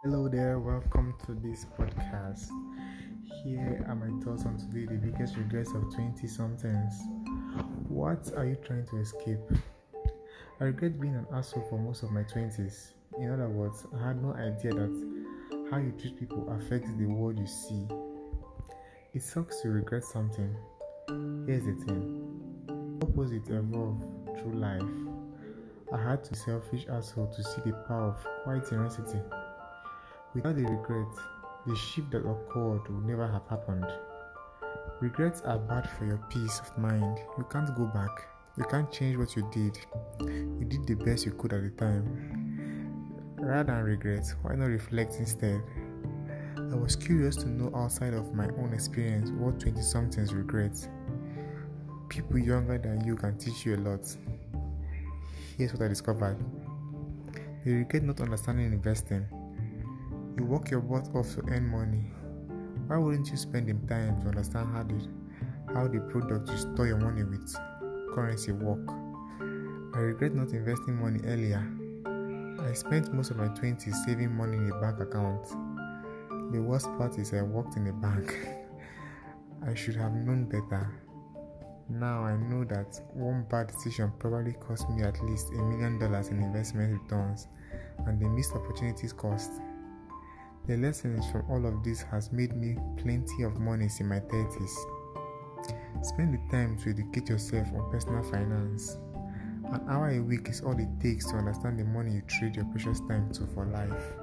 Hello there, welcome to this podcast. Here are my thoughts on today, the biggest regrets of 20-somethings. What are you trying to escape? I regret being an asshole for most of my 20s. In other words, I had no idea that how you treat people affects the world you see. It sucks to regret something. Here's the thing. Opposites evolve through life. I had to be a selfish asshole to see the power of quiet generosity. Without the regret, the shift that occurred would never have happened. Regrets are bad for your peace of mind. You can't go back. You can't change what you did. You did the best you could at the time. Rather than regret, why not reflect instead? I was curious to know outside of my own experience what 20-somethings regret. People younger than you can teach you a lot. Here's what I discovered. They regret not understanding investing. You work your butt off to earn money. Why wouldn't you spend the time to understand how the product you store your money with currency work? I regret not investing money earlier. I spent most of my 20s saving money in a bank account. The worst part is I worked in a bank. I should have known better. Now I know that one bad decision probably cost me at least $1 million in investment returns and the missed opportunities cost. The lessons from all of this has made me plenty of monies in my 30s. Spend the time to educate yourself on personal finance. An hour a week is all it takes to understand the money you trade your precious time to for life.